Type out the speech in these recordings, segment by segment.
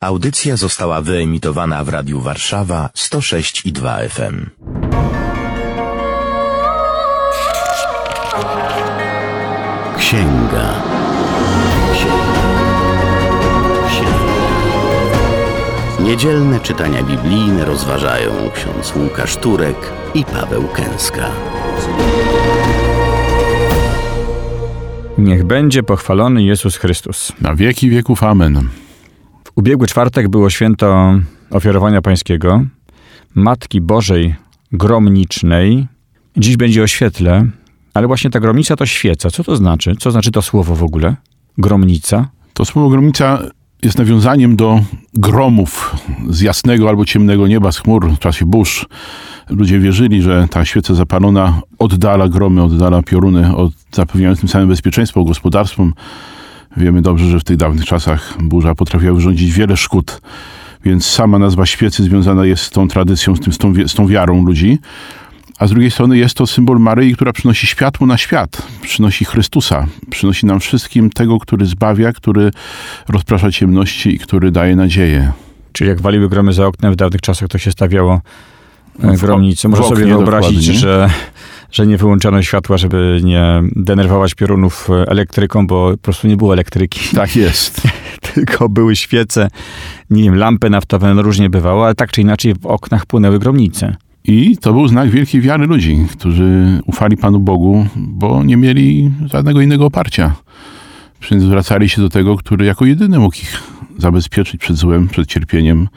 Audycja została wyemitowana w Radiu Warszawa 106,2 FM. Księga. Niedzielne czytania biblijne rozważają ksiądz Łukasz Turek i Paweł Kęska. Niech będzie pochwalony Jezus Chrystus. Na wieki wieków. Amen. W ubiegły czwartek było święto ofiarowania pańskiego, Matki Bożej Gromnicznej. Dziś będzie o świetle, ale właśnie ta gromnica to świeca. Co to znaczy? Co znaczy to słowo w ogóle? Gromnica? To słowo gromnica jest nawiązaniem do gromów z jasnego albo ciemnego nieba, z chmur w czasie burz. Ludzie wierzyli, że ta świeca zapalona oddala gromy, oddala pioruny, zapewniając tym samym bezpieczeństwo gospodarstwom. Wiemy dobrze, że w tych dawnych czasach burza potrafiła wyrządzić wiele szkód, więc sama nazwa świecy związana jest z tą tradycją, z tą wiarą ludzi. A z drugiej strony jest to symbol Maryi, która przynosi światło na świat, przynosi Chrystusa, przynosi nam wszystkim tego, który zbawia, który rozprasza ciemności i który daje nadzieję. Czyli jak waliły gromy za oknem w dawnych czasach, to się stawiało gromnicę. Można sobie wyobrazić, że nie wyłączano światła, żeby nie denerwować piorunów elektryką, bo po prostu nie było elektryki. Tak jest. Tylko były świece, nie wiem, lampy naftowe, no różnie bywało, ale tak czy inaczej w oknach płynęły gromnice. I to był znak wielkiej wiary ludzi, którzy ufali Panu Bogu, bo nie mieli żadnego innego oparcia. Więc zwracali się do tego, który jako jedyny mógł ich zabezpieczyć przed złem, przed cierpieniem,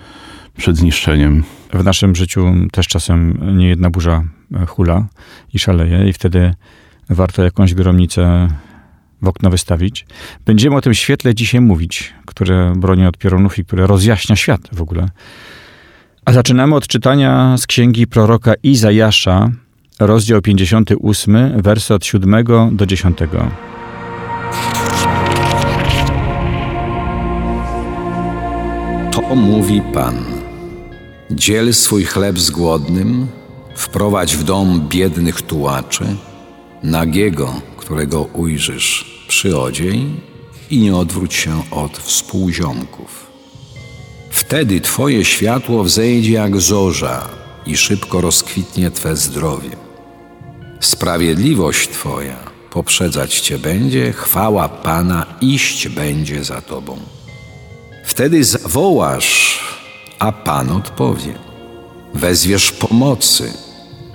przed zniszczeniem. W naszym życiu też czasem niejedna burza hula i szaleje i wtedy warto jakąś gromnicę w okno wystawić. Będziemy o tym świetle dzisiaj mówić, które broni od piorunów i które rozjaśnia świat w ogóle. A zaczynamy od czytania z księgi proroka Izajasza, rozdział 58, werset od 7 do 10. To mówi Pan. Dziel swój chleb z głodnym, wprowadź w dom biednych tułaczy, nagiego, którego ujrzysz, przyodziej i nie odwróć się od współziomków. Wtedy Twoje światło wzejdzie jak zorza i szybko rozkwitnie Twe zdrowie. Sprawiedliwość Twoja poprzedzać Cię będzie, chwała Pana iść będzie za Tobą. Wtedy zawołasz, a Pan odpowie. Wezwiesz pomocy,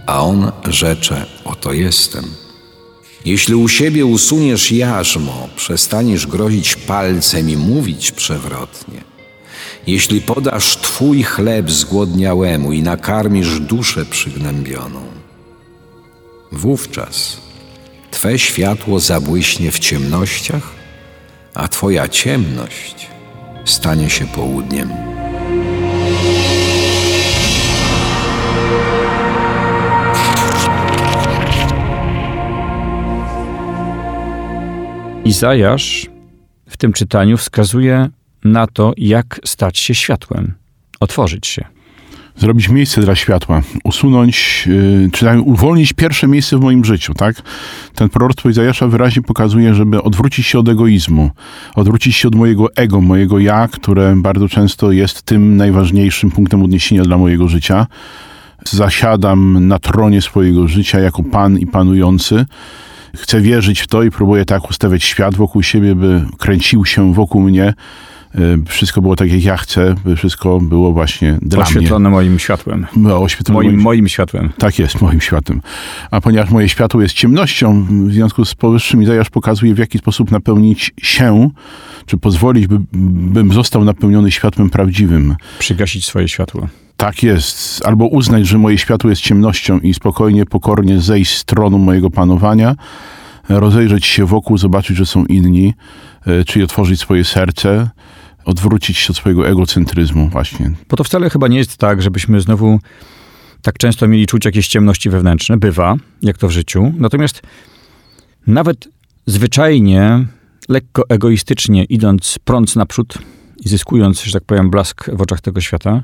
a On rzecze, oto jestem. Jeśli u siebie usuniesz jarzmo, przestaniesz grozić palcem i mówić przewrotnie. Jeśli podasz Twój chleb zgłodniałemu i nakarmisz duszę przygnębioną, wówczas Twe światło zabłyśnie w ciemnościach, a Twoja ciemność stanie się południem. Izajasz w tym czytaniu wskazuje na to, jak stać się światłem, otworzyć się. Zrobić miejsce dla światła, usunąć, czy uwolnić pierwsze miejsce w moim życiu, tak? Ten proroctwo Izajasza wyraźnie pokazuje, żeby odwrócić się od egoizmu, odwrócić się od mojego ego, mojego ja, które bardzo często jest tym najważniejszym punktem odniesienia dla mojego życia. Zasiadam na tronie swojego życia jako pan i panujący. Chcę wierzyć w to i próbuję tak ustawiać świat wokół siebie, by kręcił się wokół mnie, wszystko było tak, jak ja chcę, by wszystko było właśnie dla mnie. Oświetlone moim światłem. No, oświetlone moim światłem. Tak jest, moim światłem. A ponieważ moje światło jest ciemnością, w związku z powyższym Izajasz pokazuje, w jaki sposób napełnić się, czy pozwolić, bym został napełniony światłem prawdziwym. Przygasić swoje światło. Tak jest. Albo uznać, że moje światło jest ciemnością i spokojnie, pokornie zejść z tronu mojego panowania, rozejrzeć się wokół, zobaczyć, że są inni, czyli otworzyć swoje serce, odwrócić się od swojego egocentryzmu właśnie. Bo to wcale chyba nie jest tak, żebyśmy znowu tak często mieli czuć jakieś ciemności wewnętrzne. Bywa, jak to w życiu. Natomiast nawet zwyczajnie, lekko egoistycznie idąc prąd naprzód i zyskując, że tak powiem, blask w oczach tego świata,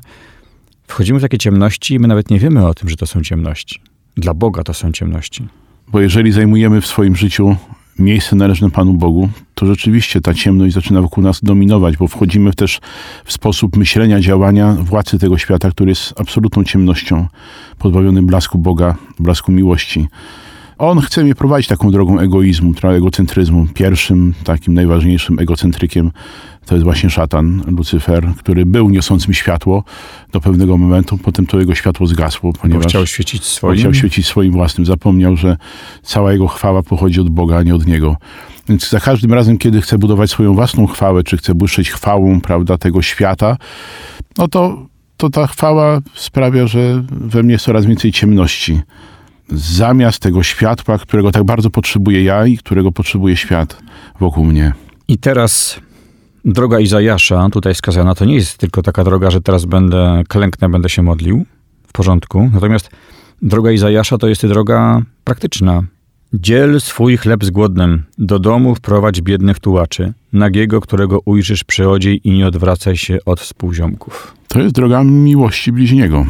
wchodzimy w takie ciemności i my nawet nie wiemy o tym, że to są ciemności. Dla Boga to są ciemności. Bo jeżeli zajmujemy w swoim życiu miejsce należne Panu Bogu, to rzeczywiście ta ciemność zaczyna wokół nas dominować, bo wchodzimy też w sposób myślenia, działania władcy tego świata, który jest absolutną ciemnością, pozbawiony blasku Boga, blasku miłości. On chce mnie prowadzić taką drogą egoizmu, egocentryzmu. Pierwszym, takim najważniejszym egocentrykiem to jest właśnie szatan, Lucyfer, który był niosącym światło do pewnego momentu, potem to jego światło zgasło, ponieważ chciał świecić swoim własnym. Zapomniał, że cała jego chwała pochodzi od Boga, a nie od niego. Więc za każdym razem, kiedy chce budować swoją własną chwałę, czy chce błyszczeć chwałą, prawda, tego świata, no to ta chwała sprawia, że we mnie jest coraz więcej ciemności. Zamiast tego światła, którego tak bardzo potrzebuję ja i którego potrzebuje świat wokół mnie. I teraz droga Izajasza tutaj skazana, to nie jest tylko taka droga, że teraz klęknę, będę się modlił. W porządku. Natomiast droga Izajasza to jest droga praktyczna. Dziel swój chleb z głodnym, do domu wprowadź biednych tułaczy, nagiego, którego ujrzysz, przyodziej i nie odwracaj się od współziomków. To jest droga miłości bliźniego.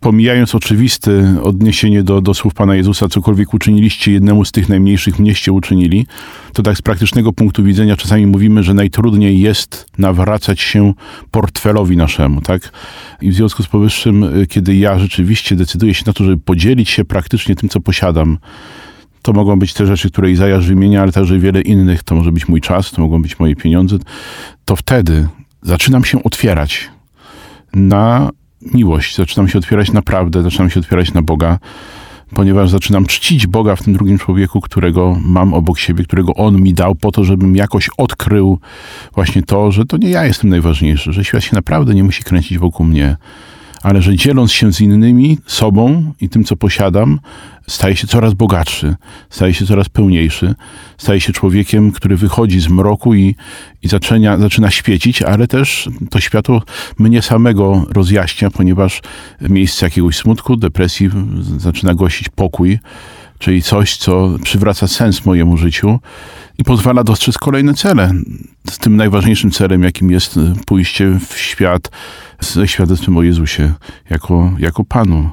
Pomijając oczywiste odniesienie do słów Pana Jezusa, cokolwiek uczyniliście jednemu z tych najmniejszych, mnieście uczynili, to tak z praktycznego punktu widzenia czasami mówimy, że najtrudniej jest nawracać się portfelowi naszemu, tak? I w związku z powyższym, kiedy ja rzeczywiście decyduję się na to, żeby podzielić się praktycznie tym, co posiadam, to mogą być te rzeczy, które Izajasz wymienia, ale także wiele innych. To może być mój czas, to mogą być moje pieniądze. To wtedy zaczynam się otwierać na miłość. Zaczynam się otwierać na prawdę, zaczynam się otwierać na Boga, ponieważ zaczynam czcić Boga w tym drugim człowieku, którego mam obok siebie, którego On mi dał po to, żebym jakoś odkrył właśnie to, że to nie ja jestem najważniejszy, że świat się naprawdę nie musi kręcić wokół mnie, ale że dzieląc się z innymi sobą i tym, co posiadam, staje się coraz bogatszy, staje się coraz pełniejszy, staje się człowiekiem, który wychodzi z mroku i zaczyna świecić, ale też to światło mnie samego rozjaśnia, ponieważ miejsce jakiegoś smutku, depresji zaczyna gościć pokój, czyli coś, co przywraca sens mojemu życiu i pozwala dostrzec kolejne cele. Z tym najważniejszym celem, jakim jest pójście w świat ze świadectwem o Jezusie jako Panu,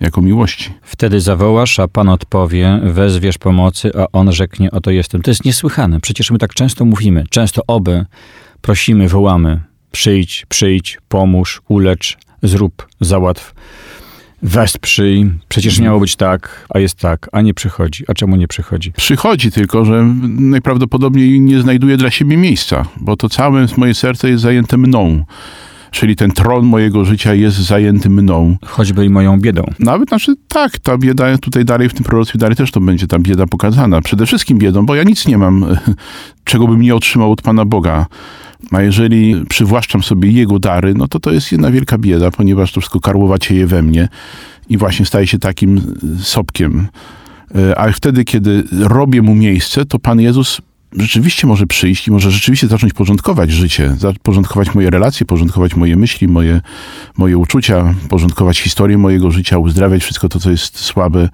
jako miłości. Wtedy zawołasz, a Pan odpowie, wezwiesz pomocy, a On rzeknie, oto jestem. To jest niesłychane. Przecież my tak często mówimy, często oby, prosimy, wołamy, przyjdź, pomóż, ulecz, zrób, załatw. Wesprzyj, przecież miało być tak, a jest tak, a nie przychodzi. A czemu nie przychodzi? Przychodzi tylko, że najprawdopodobniej nie znajduje dla siebie miejsca, bo to całe moje serce jest zajęte mną. Czyli ten tron mojego życia jest zajęty mną. Choćby i moją biedą. Nawet, tak, ta bieda tutaj dalej, w tym proroctwie dalej też to będzie ta bieda pokazana. Przede wszystkim biedą, bo ja nic nie mam, czego bym nie otrzymał od Pana Boga. A jeżeli przywłaszczam sobie Jego dary, no to jest jedna wielka bieda, ponieważ to wszystko karłowa cieje we mnie i właśnie staje się takim sopkiem. Ale wtedy, kiedy robię Mu miejsce, to Pan Jezus rzeczywiście może przyjść i może rzeczywiście zacząć porządkować życie, porządkować moje relacje, porządkować moje myśli, moje uczucia, porządkować historię mojego życia, uzdrawiać wszystko to, co jest słabe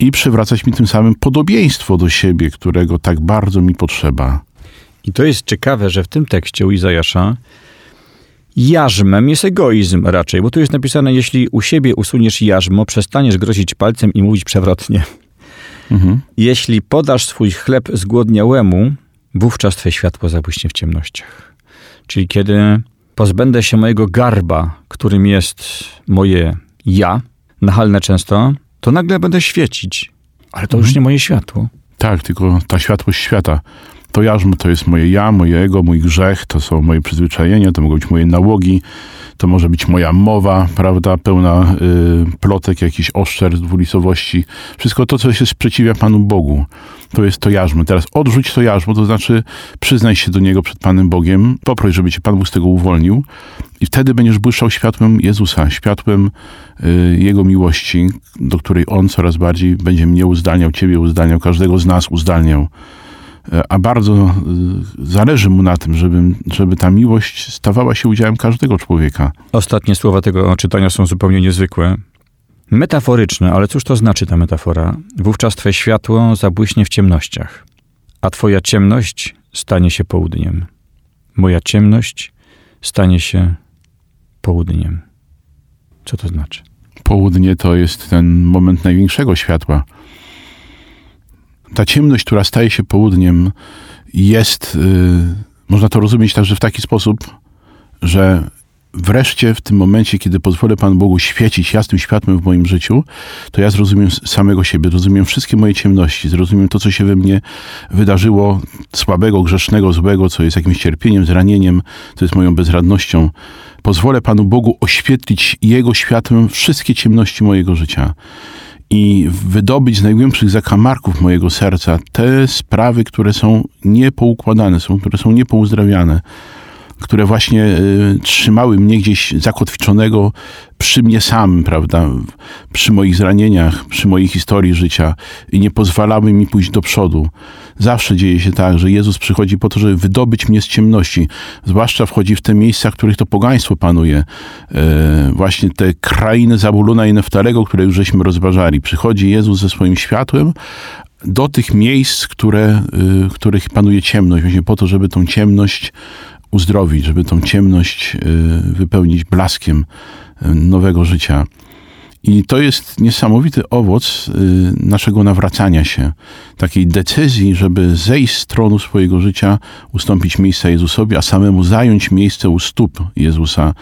i przywracać mi tym samym podobieństwo do siebie, którego tak bardzo mi potrzeba. I to jest ciekawe, że w tym tekście u Izajasza jarzmem jest egoizm raczej, bo tu jest napisane, jeśli u siebie usuniesz jarzmo, przestaniesz grozić palcem i mówić przewrotnie. Mhm. Jeśli podasz swój chleb zgłodniałemu, wówczas twoje światło zabłyśnie w ciemnościach. Czyli kiedy pozbędę się mojego garba, którym jest moje ja, nachalne często, to nagle będę świecić. Ale to już nie moje światło. Tak, tylko ta światłość świata. To jarzmo to jest moje ja, moje ego, mój grzech, to są moje przyzwyczajenia, to mogą być moje nałogi, to może być moja mowa, prawda, pełna plotek, jakichś oszczerstw, dwulicowości. Wszystko to, co się sprzeciwia Panu Bogu, to jest to jarzmo. Teraz odrzuć to jarzmo, to znaczy przyznaj się do niego przed Panem Bogiem, poproś, żeby cię Pan Bóg z tego uwolnił i wtedy będziesz błyszczał światłem Jezusa, światłem Jego miłości, do której On coraz bardziej będzie mnie uzdalniał, ciebie uzdalniał, każdego z nas uzdalniał. A bardzo zależy Mu na tym, żeby ta miłość stawała się udziałem każdego człowieka. Ostatnie słowa tego czytania są zupełnie niezwykłe. Metaforyczne, ale cóż to znaczy ta metafora? Wówczas twoje światło zabłyśnie w ciemnościach, a twoja ciemność stanie się południem. Moja ciemność stanie się południem. Co to znaczy? Południe to jest ten moment największego światła. ta ciemność, która staje się południem, jest, można to rozumieć także w taki sposób, że wreszcie w tym momencie, kiedy pozwolę Panu Bogu świecić jasnym światłem w moim życiu, to ja zrozumiem samego siebie, zrozumiem wszystkie moje ciemności, zrozumiem to, co się we mnie wydarzyło, słabego, grzesznego, złego, co jest jakimś cierpieniem, zranieniem, co jest moją bezradnością. Pozwolę Panu Bogu oświetlić Jego światłem wszystkie ciemności mojego życia i wydobyć z najgłębszych zakamarków mojego serca te sprawy, które są niepoukładane, które są niepouzdrawiane, które właśnie trzymały mnie gdzieś zakotwiczonego przy mnie samym, prawda, przy moich zranieniach, przy mojej historii życia i nie pozwalały mi pójść do przodu. Zawsze dzieje się tak, że Jezus przychodzi po to, żeby wydobyć mnie z ciemności, zwłaszcza wchodzi w te miejsca, w których to pogaństwo panuje. Właśnie te krainy Zabulona i Neftalego, które już żeśmy rozważali. Przychodzi Jezus ze swoim światłem do tych miejsc, w których panuje ciemność, właśnie po to, żeby tą ciemność uzdrowić, żeby tą ciemność wypełnić blaskiem nowego życia. I to jest niesamowity owoc naszego nawracania się, takiej decyzji, żeby zejść z tronu swojego życia, ustąpić miejsca Jezusowi, a samemu zająć miejsce u stóp Jezusa,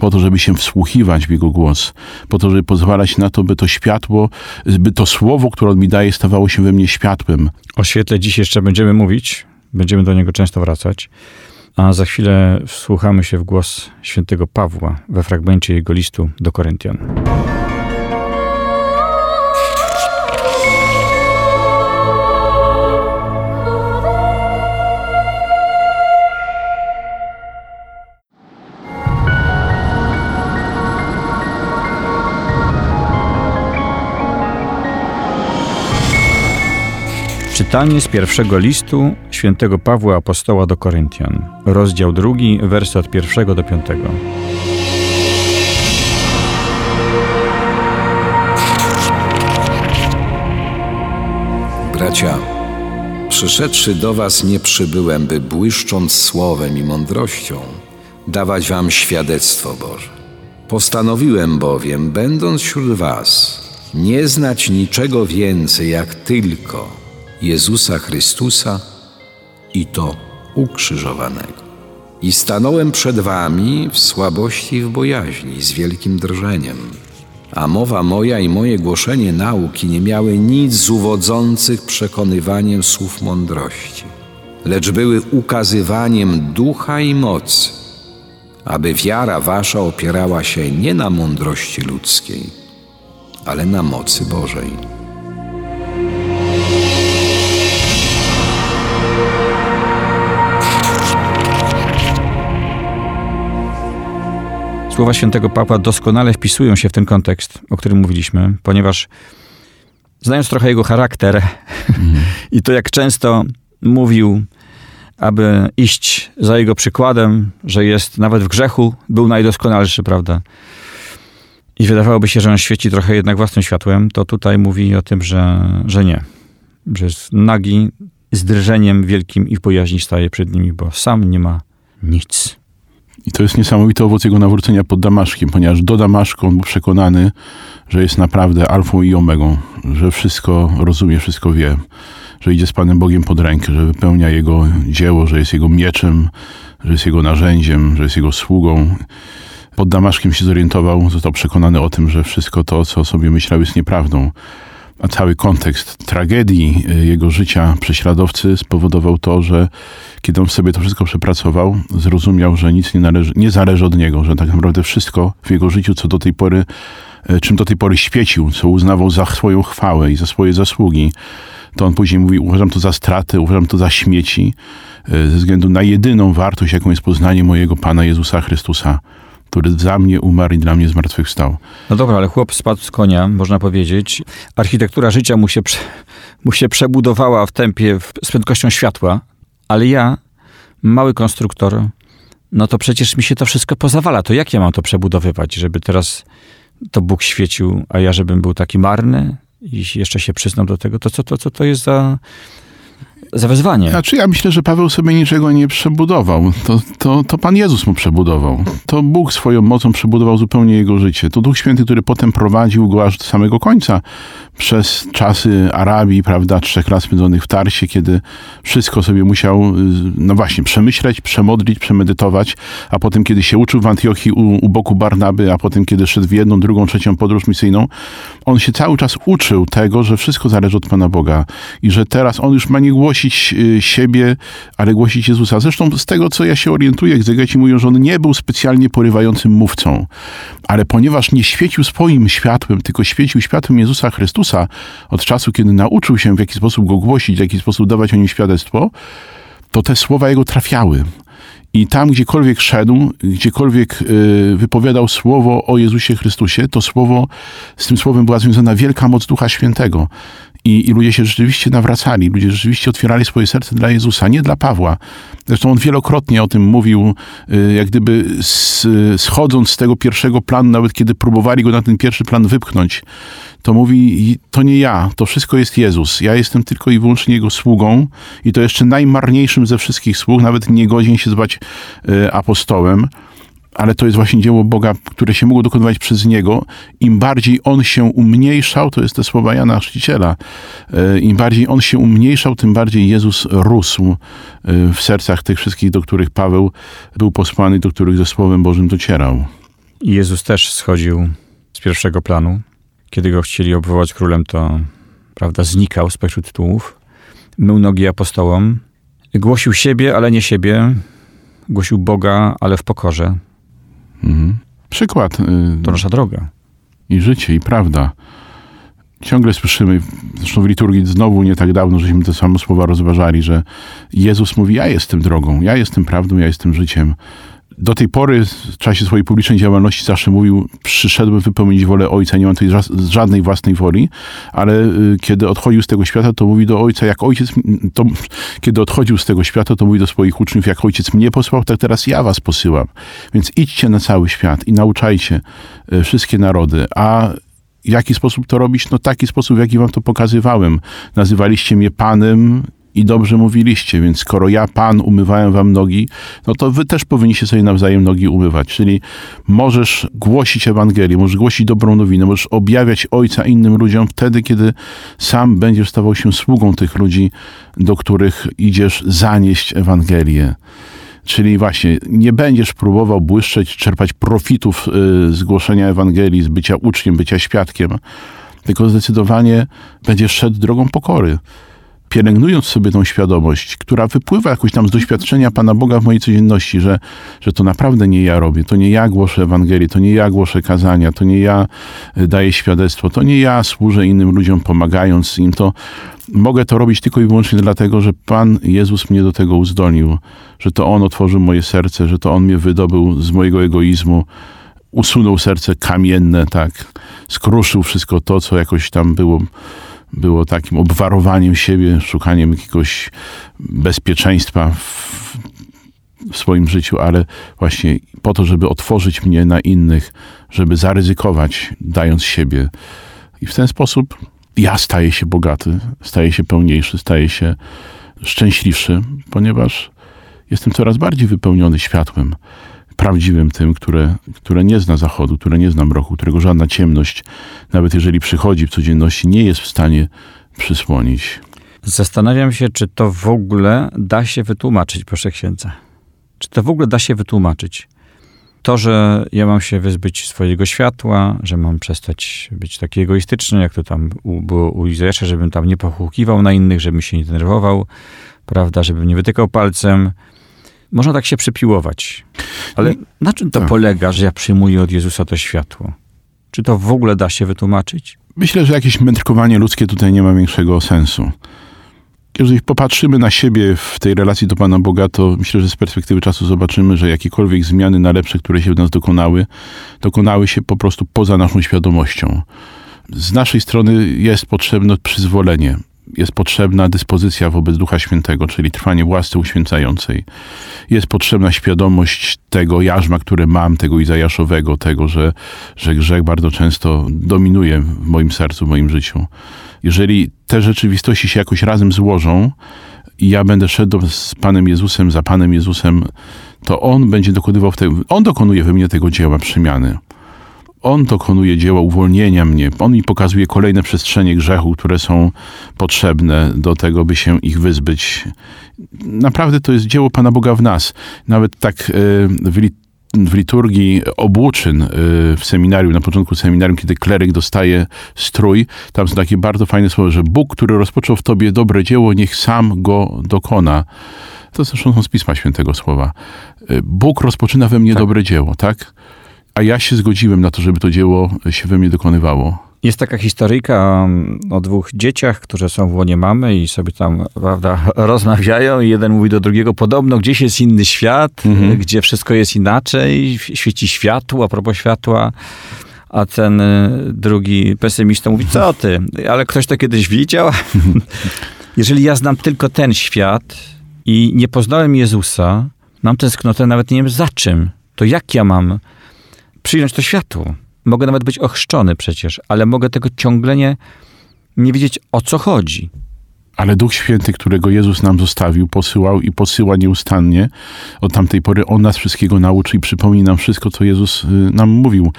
po to, żeby się wsłuchiwać w Jego głos, po to, żeby pozwalać na to, by to światło, by to słowo, które On mi daje, stawało się we mnie światłem. O świetle dziś jeszcze będziemy mówić, będziemy do niego często wracać. A za chwilę wsłuchamy się w głos świętego Pawła we fragmencie jego listu do Koryntian. Czytanie z pierwszego listu świętego Pawła Apostoła do Koryntian, rozdział 2, wersy od 1 do 5. Bracia, przyszedłszy do was nie przybyłem, by błyszcząc słowem i mądrością dawać wam świadectwo Boże. Postanowiłem bowiem, będąc wśród was, nie znać niczego więcej jak tylko Jezusa Chrystusa i to ukrzyżowanego. I stanąłem przed wami w słabości i w bojaźni, z wielkim drżeniem. A mowa moja i moje głoszenie nauki nie miały nic z uwodzących przekonywaniem słów mądrości, lecz były ukazywaniem ducha i mocy, aby wiara wasza opierała się nie na mądrości ludzkiej, ale na mocy Bożej. Słowa świętego Pawła doskonale wpisują się w ten kontekst, o którym mówiliśmy, ponieważ znając trochę jego charakter i to, jak często mówił, aby iść za jego przykładem, że jest nawet w grzechu, był najdoskonalszy, prawda? I wydawałoby się, że on świeci trochę jednak własnym światłem, to tutaj mówi o tym, że nie. Że jest nagi, z drżeniem wielkim i w bojaźni staje przed nimi, bo sam nie ma nic. I to jest niesamowity owoc jego nawrócenia pod Damaszkiem, ponieważ do Damaszku on był przekonany, że jest naprawdę alfą i omegą, że wszystko rozumie, wszystko wie, że idzie z Panem Bogiem pod rękę, że wypełnia jego dzieło, że jest jego mieczem, że jest jego narzędziem, że jest jego sługą. Pod Damaszkiem się zorientował, został przekonany o tym, że wszystko to, co sobie myślał, jest nieprawdą. A cały kontekst tragedii jego życia prześladowcy spowodował to, że kiedy on w sobie to wszystko przepracował, zrozumiał, że nic nie zależy od niego, że tak naprawdę wszystko w jego życiu, czym do tej pory świecił, co uznawał za swoją chwałę i za swoje zasługi, to on później mówi, uważam to za straty, uważam to za śmieci, ze względu na jedyną wartość, jaką jest poznanie mojego Pana Jezusa Chrystusa, który za mnie umarł i dla mnie zmartwychwstał. No dobra, ale chłop spadł z konia, można powiedzieć. Architektura życia mu się przebudowała w tempie, z prędkością światła, ale ja, mały konstruktor, no to przecież mi się to wszystko pozawala. To jak ja mam to przebudowywać, żeby teraz to Bóg świecił, a ja żebym był taki marny i jeszcze się przyznał do tego? To co to jest za... za wezwanie. Znaczy ja myślę, że Paweł sobie niczego nie przebudował. To Pan Jezus mu przebudował. To Bóg swoją mocą przebudował zupełnie jego życie. To Duch Święty, który potem prowadził go aż do samego końca przez czasy Arabii, prawda, 3 lat spędzonych w Tarsie, kiedy wszystko sobie musiał, no właśnie, przemyśleć, przemodlić, przemedytować, a potem kiedy się uczył w Antiochii u boku Barnaby, a potem kiedy szedł w 1., 2., 3. podróż misyjną, on się cały czas uczył tego, że wszystko zależy od Pana Boga i że teraz on już ma nie głosić siebie, ale głosić Jezusa. Zresztą z tego, co ja się orientuję, egzegeci mówią, że on nie był specjalnie porywającym mówcą, ale ponieważ nie świecił swoim światłem, tylko świecił światłem Jezusa Chrystusa od czasu, kiedy nauczył się, w jaki sposób go głosić, w jaki sposób dawać o nim świadectwo, to te słowa jego trafiały. I tam, gdziekolwiek szedł, gdziekolwiek wypowiadał słowo o Jezusie Chrystusie, to słowo, z tym słowem była związana wielka moc Ducha Świętego. I ludzie się rzeczywiście nawracali, ludzie rzeczywiście otwierali swoje serce dla Jezusa, nie dla Pawła. Zresztą on wielokrotnie o tym mówił, jak gdyby schodząc z tego pierwszego planu, nawet kiedy próbowali go na ten pierwszy plan wypchnąć, to mówi, to nie ja, to wszystko jest Jezus. Ja jestem tylko i wyłącznie Jego sługą i to jeszcze najmarniejszym ze wszystkich sług, nawet nie godzien się zwać apostołem. Ale to jest właśnie dzieło Boga, które się mogło dokonywać przez Niego. Im bardziej On się umniejszał, to jest te słowa Jana Chrzciciela, im bardziej On się umniejszał, tym bardziej Jezus rósł w sercach tych wszystkich, do których Paweł był posłany, do których ze Słowem Bożym docierał. I Jezus też schodził z pierwszego planu. Kiedy Go chcieli obwołać królem, to prawda, znikał z spektrum tytułów. Mył nogi apostołom. Głosił siebie, ale nie siebie. Głosił Boga, ale w pokorze. Mhm. Przykład. To nasza droga. I życie, i prawda. Ciągle słyszymy, zresztą w liturgii znowu nie tak dawno, żeśmy te same słowa rozważali, że Jezus mówi, ja jestem drogą, ja jestem prawdą, ja jestem życiem. Do tej pory w czasie swojej publicznej działalności zawsze mówił, przyszedłem wypełnić wolę Ojca, nie mam tutaj żadnej własnej woli, ale kiedy odchodził z tego świata, to mówi do Ojca, jak Ojciec, to, kiedy odchodził z tego świata, to mówi do swoich uczniów, jak Ojciec mnie posłał, tak teraz ja was posyłam. Więc idźcie na cały świat i nauczajcie wszystkie narody, a w jaki sposób to robić? No taki sposób, w jaki wam to pokazywałem. Nazywaliście mnie Panem, i dobrze mówiliście, więc skoro ja, Pan, umywałem wam nogi, no to wy też powinniście sobie nawzajem nogi umywać. Czyli możesz głosić Ewangelię, możesz głosić dobrą nowinę, możesz objawiać Ojca innym ludziom wtedy, kiedy sam będziesz stawał się sługą tych ludzi, do których idziesz zanieść Ewangelię. Czyli właśnie, nie będziesz próbował błyszczeć, czerpać profitów z głoszenia Ewangelii, z bycia uczniem, bycia świadkiem, tylko zdecydowanie będziesz szedł drogą pokory. Pielęgnując sobie tą świadomość, która wypływa jakoś tam z doświadczenia Pana Boga w mojej codzienności, że to naprawdę nie ja robię, to nie ja głoszę Ewangelii, to nie ja głoszę kazania, to nie ja daję świadectwo, to nie ja służę innym ludziom pomagając im, to mogę to robić tylko i wyłącznie dlatego, że Pan Jezus mnie do tego uzdolnił, że to On otworzył moje serce, że to On mnie wydobył z mojego egoizmu, usunął serce kamienne, tak, skruszył wszystko to, co jakoś tam było takim obwarowaniem siebie, szukaniem jakiegoś bezpieczeństwa w swoim życiu, ale właśnie po to, żeby otworzyć mnie na innych, żeby zaryzykować, dając siebie. I w ten sposób ja staję się bogaty, staję się pełniejszy, staję się szczęśliwszy, ponieważ jestem coraz bardziej wypełniony światłem prawdziwym, tym, które nie zna zachodu, które nie zna mroku, którego żadna ciemność, nawet jeżeli przychodzi w codzienności, nie jest w stanie przysłonić. Zastanawiam się, czy to w ogóle da się wytłumaczyć, proszę księdza. Czy to w ogóle da się wytłumaczyć? To, że ja mam się wyzbyć swojego światła, że mam przestać być taki egoistyczny, jak to tam było u Izajasza, żebym tam nie pochukiwał na innych, żebym się nie denerwował, prawda, żebym nie wytykał palcem. Można tak się przypiłować. Ale na czym to polega, że ja przyjmuję od Jezusa to światło? Czy to w ogóle da się wytłumaczyć? Myślę, że jakieś mędrkowanie ludzkie tutaj nie ma większego sensu. Jeżeli popatrzymy na siebie w tej relacji do Pana Boga, to myślę, że z perspektywy czasu zobaczymy, że jakiekolwiek zmiany na lepsze, które się w nas dokonały się po prostu poza naszą świadomością. Z naszej strony jest potrzebne przyzwolenie. Jest potrzebna dyspozycja wobec Ducha Świętego, czyli trwanie w łasce uświęcającej. Jest potrzebna świadomość tego jarzma, które mam, tego Izajaszowego, tego, że grzech bardzo często dominuje w moim sercu, w moim życiu. Jeżeli te rzeczywistości się jakoś razem złożą i ja będę szedł z Panem Jezusem, za Panem Jezusem, to On będzie dokonywał, On dokonuje we mnie tego dzieła przemiany. On dokonuje dzieła uwolnienia mnie. On mi pokazuje kolejne przestrzenie grzechu, które są potrzebne do tego, by się ich wyzbyć. Naprawdę to jest dzieło Pana Boga w nas. Nawet tak w liturgii obłóczyn w seminarium, na początku seminarium, kiedy kleryk dostaje strój, tam są takie bardzo fajne słowa, że Bóg, który rozpoczął w tobie dobre dzieło, niech sam go dokona. To zresztą są z Pisma Świętego słowa. Bóg rozpoczyna we mnie dobre dzieło, tak? A ja się zgodziłem na to, żeby to dzieło się we mnie dokonywało. Jest taka historyjka o dwóch dzieciach, które są w łonie mamy i sobie tam, prawda, rozmawiają i jeden mówi do drugiego, podobno gdzieś jest inny świat, gdzie wszystko jest inaczej, świeci światło, a propos światła, a ten drugi pesymista mówi, co ty, ale ktoś to kiedyś widział. Jeżeli ja znam tylko ten świat i nie poznałem Jezusa, mam tęsknotę, nawet nie wiem za czym, to jak ja mam przyjąć to światło? Mogę nawet być ochrzczony przecież, ale mogę tego ciągle nie wiedzieć, o co chodzi. Ale Duch Święty, którego Jezus nam zostawił, posyłał i posyła nieustannie. Od tamtej pory On nas wszystkiego nauczy i przypomni nam wszystko, co Jezus nam mówił.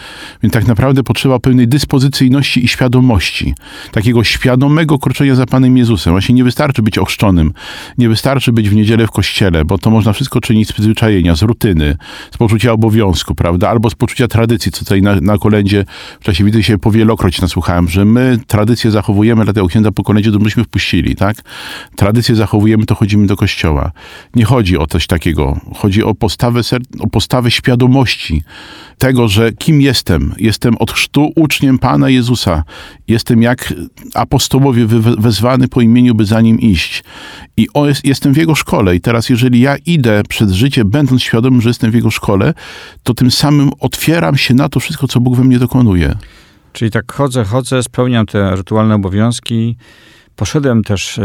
Więc tak naprawdę potrzeba pewnej dyspozycyjności i świadomości. Takiego świadomego kroczenia za Panem Jezusem. Właśnie nie wystarczy być ochrzczonym. Nie wystarczy być w niedzielę w kościele, bo to można wszystko czynić z przyzwyczajenia, z rutyny, z poczucia obowiązku, prawda? Albo z poczucia tradycji, co tutaj na kolędzie w czasie widzę się powielokroć nasłuchałem, że my tradycję zachowujemy, dlatego księdza po kolędzie to byśmy wpuścili, tak? Tradycję zachowujemy, to chodzimy do kościoła. Nie chodzi o coś takiego. Chodzi o postawę, świadomości tego, że kim jestem. Jestem od chrztu uczniem Pana Jezusa. Jestem jak apostołowie wezwany po imieniu, by za Nim iść. I jestem w Jego szkole. I teraz, jeżeli ja idę przez życie, będąc świadomym, że jestem w Jego szkole, to tym samym otwieram się na to wszystko, co Bóg we mnie dokonuje. Czyli tak chodzę, spełniam te rytualne obowiązki. Poszedłem też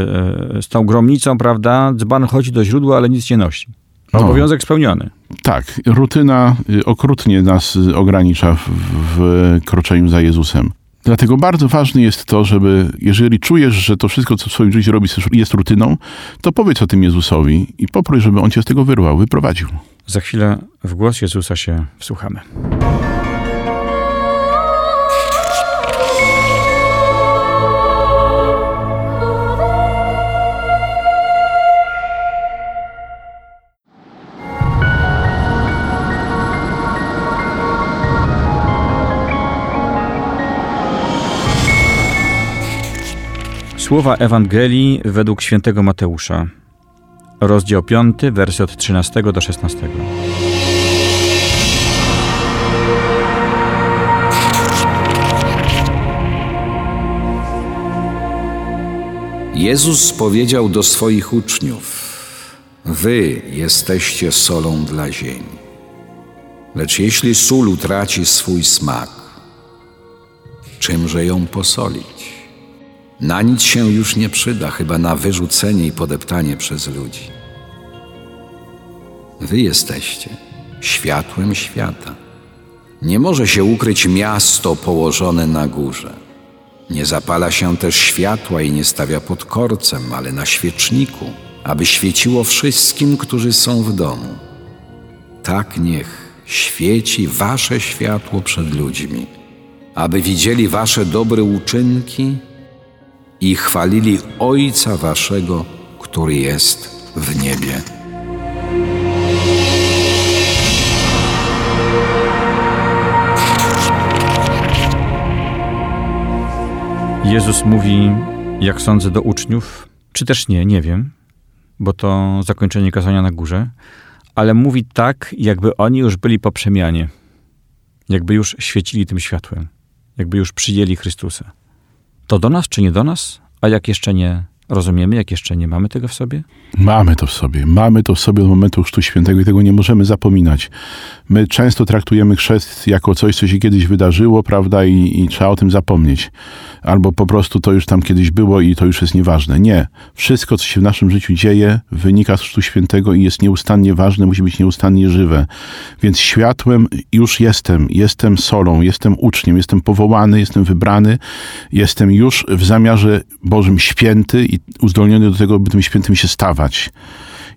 z tą gromnicą, prawda? Dzban chodzi do źródła, ale nic nie nosi. Obowiązek spełniony. Tak. Rutyna okrutnie nas ogranicza w kroczeniu za Jezusem. Dlatego bardzo ważne jest to, żeby jeżeli czujesz, że to wszystko, co w swoim życiu robisz, jest rutyną, to powiedz o tym Jezusowi i poproś, żeby On cię z tego wyrwał, wyprowadził. Za chwilę w głos Jezusa się wsłuchamy. Słowa Ewangelii według świętego Mateusza, rozdział 5, wersy od 13 do 16. Jezus powiedział do swoich uczniów, wy jesteście solą dla ziemi, lecz jeśli sól utraci swój smak, czymże ją posolić? Na nic się już nie przyda, chyba na wyrzucenie i podeptanie przez ludzi. Wy jesteście światłem świata. Nie może się ukryć miasto położone na górze. Nie zapala się też światła i nie stawia pod korcem, ale na świeczniku, aby świeciło wszystkim, którzy są w domu. Tak niech świeci wasze światło przed ludźmi, aby widzieli wasze dobre uczynki i chwalili Ojca waszego, który jest w niebie. Jezus mówi, jak sądzę, do uczniów, czy też nie wiem, bo to zakończenie kazania na górze, ale mówi tak, jakby oni już byli po przemianie, jakby już świecili tym światłem, jakby już przyjęli Chrystusa. To do nas, czy nie do nas? A jak jeszcze nie, Rozumiemy, jak jeszcze nie mamy tego w sobie? Mamy to w sobie. Mamy to w sobie od momentu Chrztu Świętego i tego nie możemy zapominać. My często traktujemy chrzest jako coś, co się kiedyś wydarzyło, prawda, i trzeba o tym zapomnieć. Albo po prostu to już tam kiedyś było i to już jest nieważne. Nie. Wszystko, co się w naszym życiu dzieje, wynika z Chrztu Świętego i jest nieustannie ważne, musi być nieustannie żywe. Więc światłem już jestem. Jestem solą, jestem uczniem, jestem powołany, jestem wybrany, jestem już w zamiarze Bożym święty i uzdolniony do tego, by tym świętym się stawać.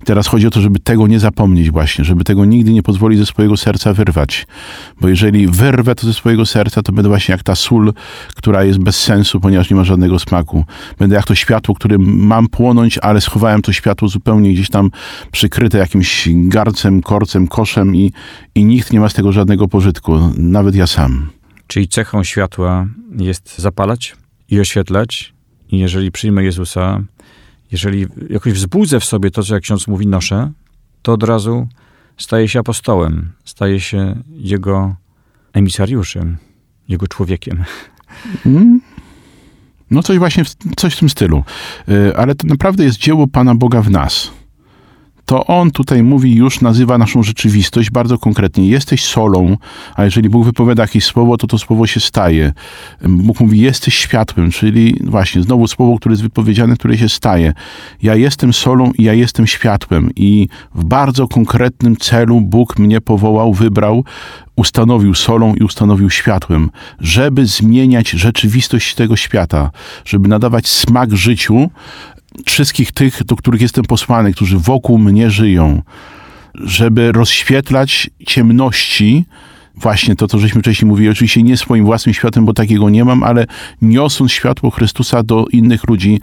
I teraz chodzi o to, żeby tego nie zapomnieć właśnie, żeby tego nigdy nie pozwolić ze swojego serca wyrwać. Bo jeżeli wyrwę to ze swojego serca, to będę właśnie jak ta sól, która jest bez sensu, ponieważ nie ma żadnego smaku. Będę jak to światło, którym mam płonąć, ale schowałem to światło zupełnie gdzieś tam przykryte jakimś garcem, korcem, koszem i nikt nie ma z tego żadnego pożytku. Nawet ja sam. Czyli cechą światła jest zapalać i oświetlać. I jeżeli przyjmę Jezusa, jeżeli jakoś wzbudzę w sobie to, co jak ksiądz mówi, noszę, to od razu staję się apostołem, staję się jego emisariuszem, jego człowiekiem. No coś właśnie, coś w tym stylu. Ale to naprawdę jest dzieło Pana Boga w nas. To On tutaj mówi, już nazywa naszą rzeczywistość bardzo konkretnie. Jesteś solą, a jeżeli Bóg wypowiada jakieś słowo, to to słowo się staje. Bóg mówi, jesteś światłem, czyli właśnie znowu słowo, które jest wypowiedziane, które się staje. Ja jestem solą i ja jestem światłem. I w bardzo konkretnym celu Bóg mnie powołał, wybrał, ustanowił solą i ustanowił światłem, żeby zmieniać rzeczywistość tego świata, żeby nadawać smak życiu wszystkich tych, do których jestem posłany, którzy wokół mnie żyją, żeby rozświetlać ciemności, właśnie to, co żeśmy wcześniej mówili, oczywiście nie swoim własnym światłem, bo takiego nie mam, ale niosąc światło Chrystusa do innych ludzi,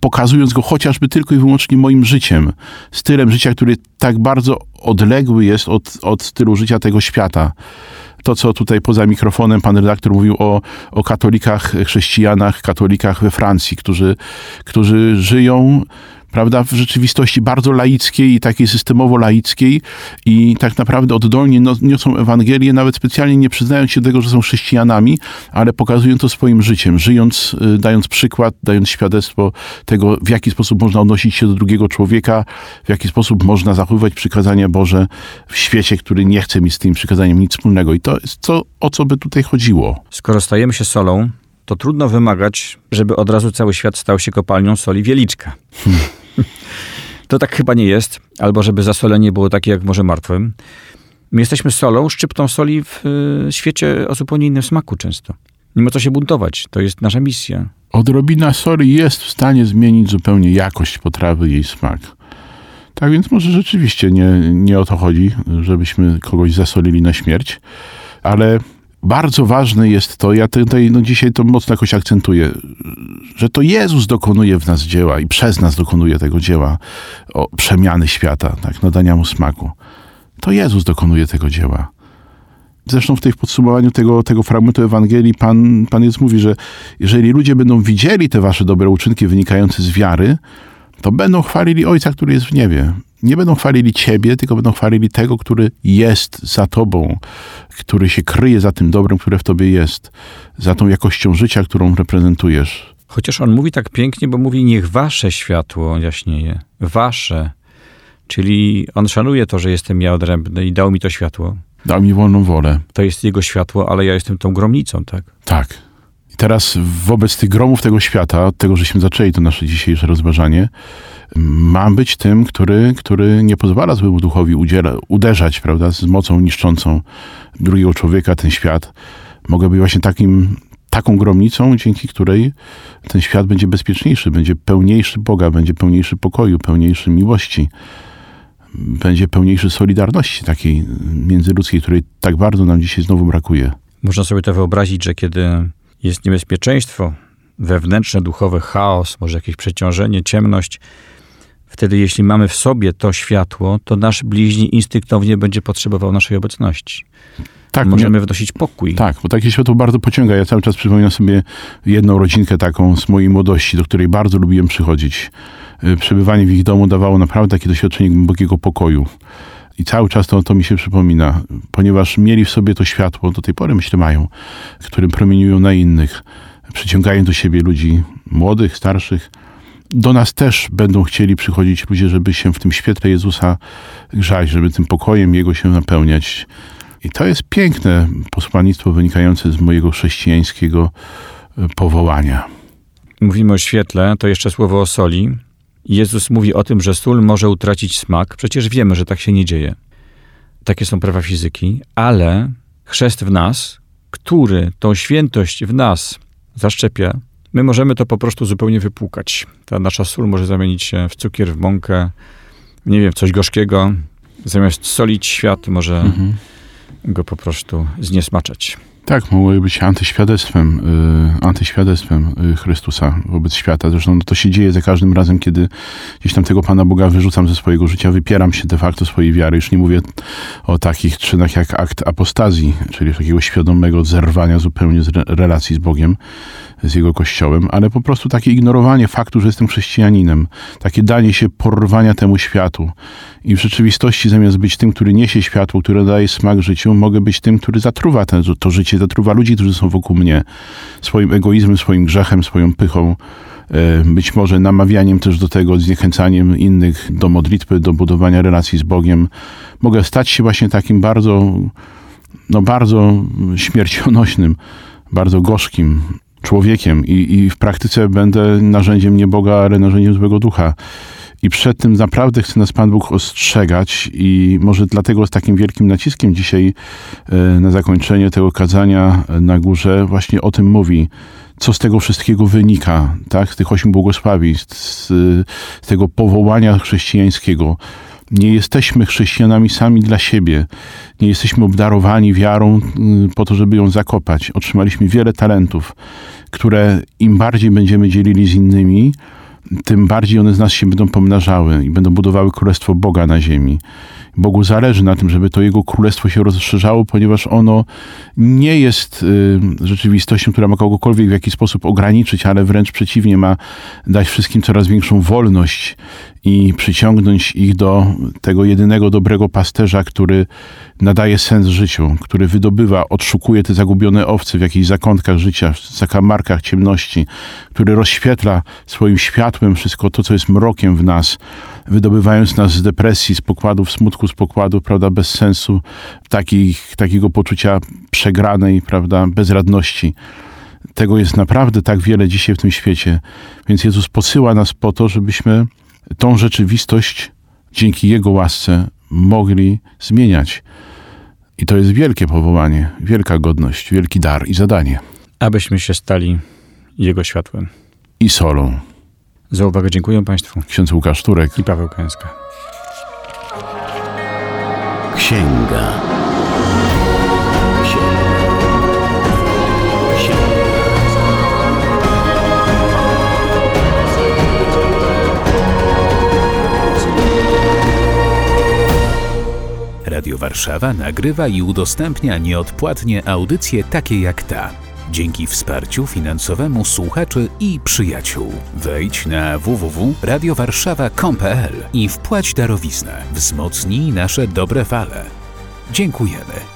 pokazując go chociażby tylko i wyłącznie moim życiem, stylem życia, który tak bardzo odległy jest od stylu życia tego świata. To, co tutaj poza mikrofonem pan redaktor mówił o katolikach, chrześcijanach, katolikach we Francji, którzy żyją, prawda, w rzeczywistości bardzo laickiej i takiej systemowo laickiej i tak naprawdę oddolnie niosą Ewangelię, nawet specjalnie nie przyznając się do tego, że są chrześcijanami, ale pokazują to swoim życiem, żyjąc, dając przykład, dając świadectwo tego, w jaki sposób można odnosić się do drugiego człowieka, w jaki sposób można zachowywać przykazania Boże w świecie, który nie chce mieć z tym przykazaniem nic wspólnego. I to jest to, o co by tutaj chodziło. Skoro stajemy się solą, to trudno wymagać, żeby od razu cały świat stał się kopalnią soli Wieliczka. To tak chyba nie jest, albo żeby zasolenie było takie jak Morze Martwym. My jesteśmy solą, szczyptą soli w świecie o zupełnie innym smaku często. Nie ma co się buntować, to jest nasza misja. Odrobina soli jest w stanie zmienić zupełnie jakość potrawy, jej smak. Tak więc może rzeczywiście nie o to chodzi, żebyśmy kogoś zasolili na śmierć, ale bardzo ważne jest to, ja tutaj dzisiaj to mocno jakoś akcentuję, że to Jezus dokonuje w nas dzieła i przez nas dokonuje tego dzieła przemiany świata, tak, nadania mu smaku. To Jezus dokonuje tego dzieła. Zresztą w podsumowaniu tego fragmentu Ewangelii Pan Jezus mówi, że jeżeli ludzie będą widzieli te wasze dobre uczynki wynikające z wiary, to będą chwalili Ojca, który jest w niebie. Nie będą chwalili ciebie, tylko będą chwalili tego, który jest za tobą, który się kryje za tym dobrem, które w tobie jest, za tą jakością życia, którą reprezentujesz. Chociaż on mówi tak pięknie, bo mówi, niech wasze światło jaśnieje. Wasze. Czyli on szanuje to, że jestem ja odrębny i dał mi to światło. Dał mi wolną wolę. To jest jego światło, ale ja jestem tą gromnicą, tak? Tak. I teraz wobec tych gromów tego świata, od tego, żeśmy zaczęli to nasze dzisiejsze rozważanie, mam być tym, który nie pozwala złemu duchowi uderzać, prawda, z mocą niszczącą drugiego człowieka, ten świat. Mogę być właśnie taką gromnicą, dzięki której ten świat będzie bezpieczniejszy, będzie pełniejszy Boga, będzie pełniejszy pokoju, pełniejszy miłości, będzie pełniejszy solidarności takiej międzyludzkiej, której tak bardzo nam dzisiaj znowu brakuje. Można sobie to wyobrazić, że kiedy jest niebezpieczeństwo wewnętrzne, duchowe, chaos, może jakieś przeciążenie, ciemność. Wtedy, jeśli mamy w sobie to światło, to nasz bliźni instynktownie będzie potrzebował naszej obecności. Tak, możemy wnosić pokój. Tak, bo takie światło bardzo pociąga. Ja cały czas przypominam sobie jedną rodzinkę taką z mojej młodości, do której bardzo lubiłem przychodzić. Przebywanie w ich domu dawało naprawdę takie doświadczenie głębokiego pokoju. I cały czas to mi się przypomina, ponieważ mieli w sobie to światło, do tej pory myślę mają, którym promieniują na innych, przyciągają do siebie ludzi młodych, starszych, do nas też będą chcieli przychodzić ludzie, żeby się w tym świetle Jezusa grzać, żeby tym pokojem Jego się napełniać. I to jest piękne posłannictwo wynikające z mojego chrześcijańskiego powołania. Mówimy o świetle, to jeszcze słowo o soli. Jezus mówi o tym, że sól może utracić smak. Przecież wiemy, że tak się nie dzieje. Takie są prawa fizyki, ale chrzest w nas, który tą świętość w nas zaszczepia, my możemy to po prostu zupełnie wypłukać. Ta nasza sól może zamienić się w cukier, w mąkę, nie wiem, coś gorzkiego. Zamiast solić świat, może go po prostu zniesmaczać. Tak, mogłoby być antyświadectwem Chrystusa wobec świata. Zresztą to się dzieje za każdym razem, kiedy gdzieś tam tego Pana Boga wyrzucam ze swojego życia, wypieram się de facto swojej wiary. Już nie mówię o takich czynach jak akt apostazji, czyli takiego świadomego zerwania zupełnie z relacji z Bogiem, z Jego Kościołem, ale po prostu takie ignorowanie faktu, że jestem chrześcijaninem. Takie danie się porwania temu światu. I w rzeczywistości zamiast być tym, który niesie światło, który daje smak życiu, mogę być tym, który zatruwa to życie, zatruwa ludzi, którzy są wokół mnie, swoim egoizmem, swoim grzechem, swoją pychą, być może namawianiem też do tego, zniechęcaniem innych do modlitwy, do budowania relacji z Bogiem. Mogę stać się właśnie takim bardzo śmiercionośnym, bardzo gorzkim człowiekiem i w praktyce będę narzędziem nie Boga, ale narzędziem złego ducha. I przed tym naprawdę chce nas Pan Bóg ostrzegać i może dlatego z takim wielkim naciskiem dzisiaj na zakończenie tego kazania na górze właśnie o tym mówi. Co z tego wszystkiego wynika, tak? Z tych 8 błogosławieństw, z tego powołania chrześcijańskiego. Nie jesteśmy chrześcijanami sami dla siebie. Nie jesteśmy obdarowani wiarą po to, żeby ją zakopać. Otrzymaliśmy wiele talentów, które im bardziej będziemy dzielili z innymi, tym bardziej one z nas się będą pomnażały i będą budowały Królestwo Boga na ziemi. Bogu zależy na tym, żeby to Jego Królestwo się rozszerzało, ponieważ ono nie jest rzeczywistością, która ma kogokolwiek w jakiś sposób ograniczyć, ale wręcz przeciwnie, ma dać wszystkim coraz większą wolność i przyciągnąć ich do tego jedynego dobrego pasterza, który nadaje sens życiu, który wydobywa, odszukuje te zagubione owce w jakichś zakątkach życia, w zakamarkach ciemności, który rozświetla swoim światłem wszystko to, co jest mrokiem w nas, wydobywając nas z depresji, z pokładów smutku, z pokładów, prawda, bez sensu, takiego poczucia przegranej, prawda, bezradności. Tego jest naprawdę tak wiele dzisiaj w tym świecie. Więc Jezus posyła nas po to, żebyśmy tą rzeczywistość dzięki Jego łasce mogli zmieniać. I to jest wielkie powołanie, wielka godność, wielki dar i zadanie. Abyśmy się stali Jego światłem. I solą. Za uwagę dziękuję Państwu. Ksiądz Łukasz Turek i Paweł Kęska. Radio Warszawa nagrywa i udostępnia nieodpłatnie audycje takie jak ta. Dzięki wsparciu finansowemu słuchaczy i przyjaciół. Wejdź na www.radiowarszawa.com.pl i wpłać darowiznę. Wzmocnij nasze dobre fale. Dziękujemy.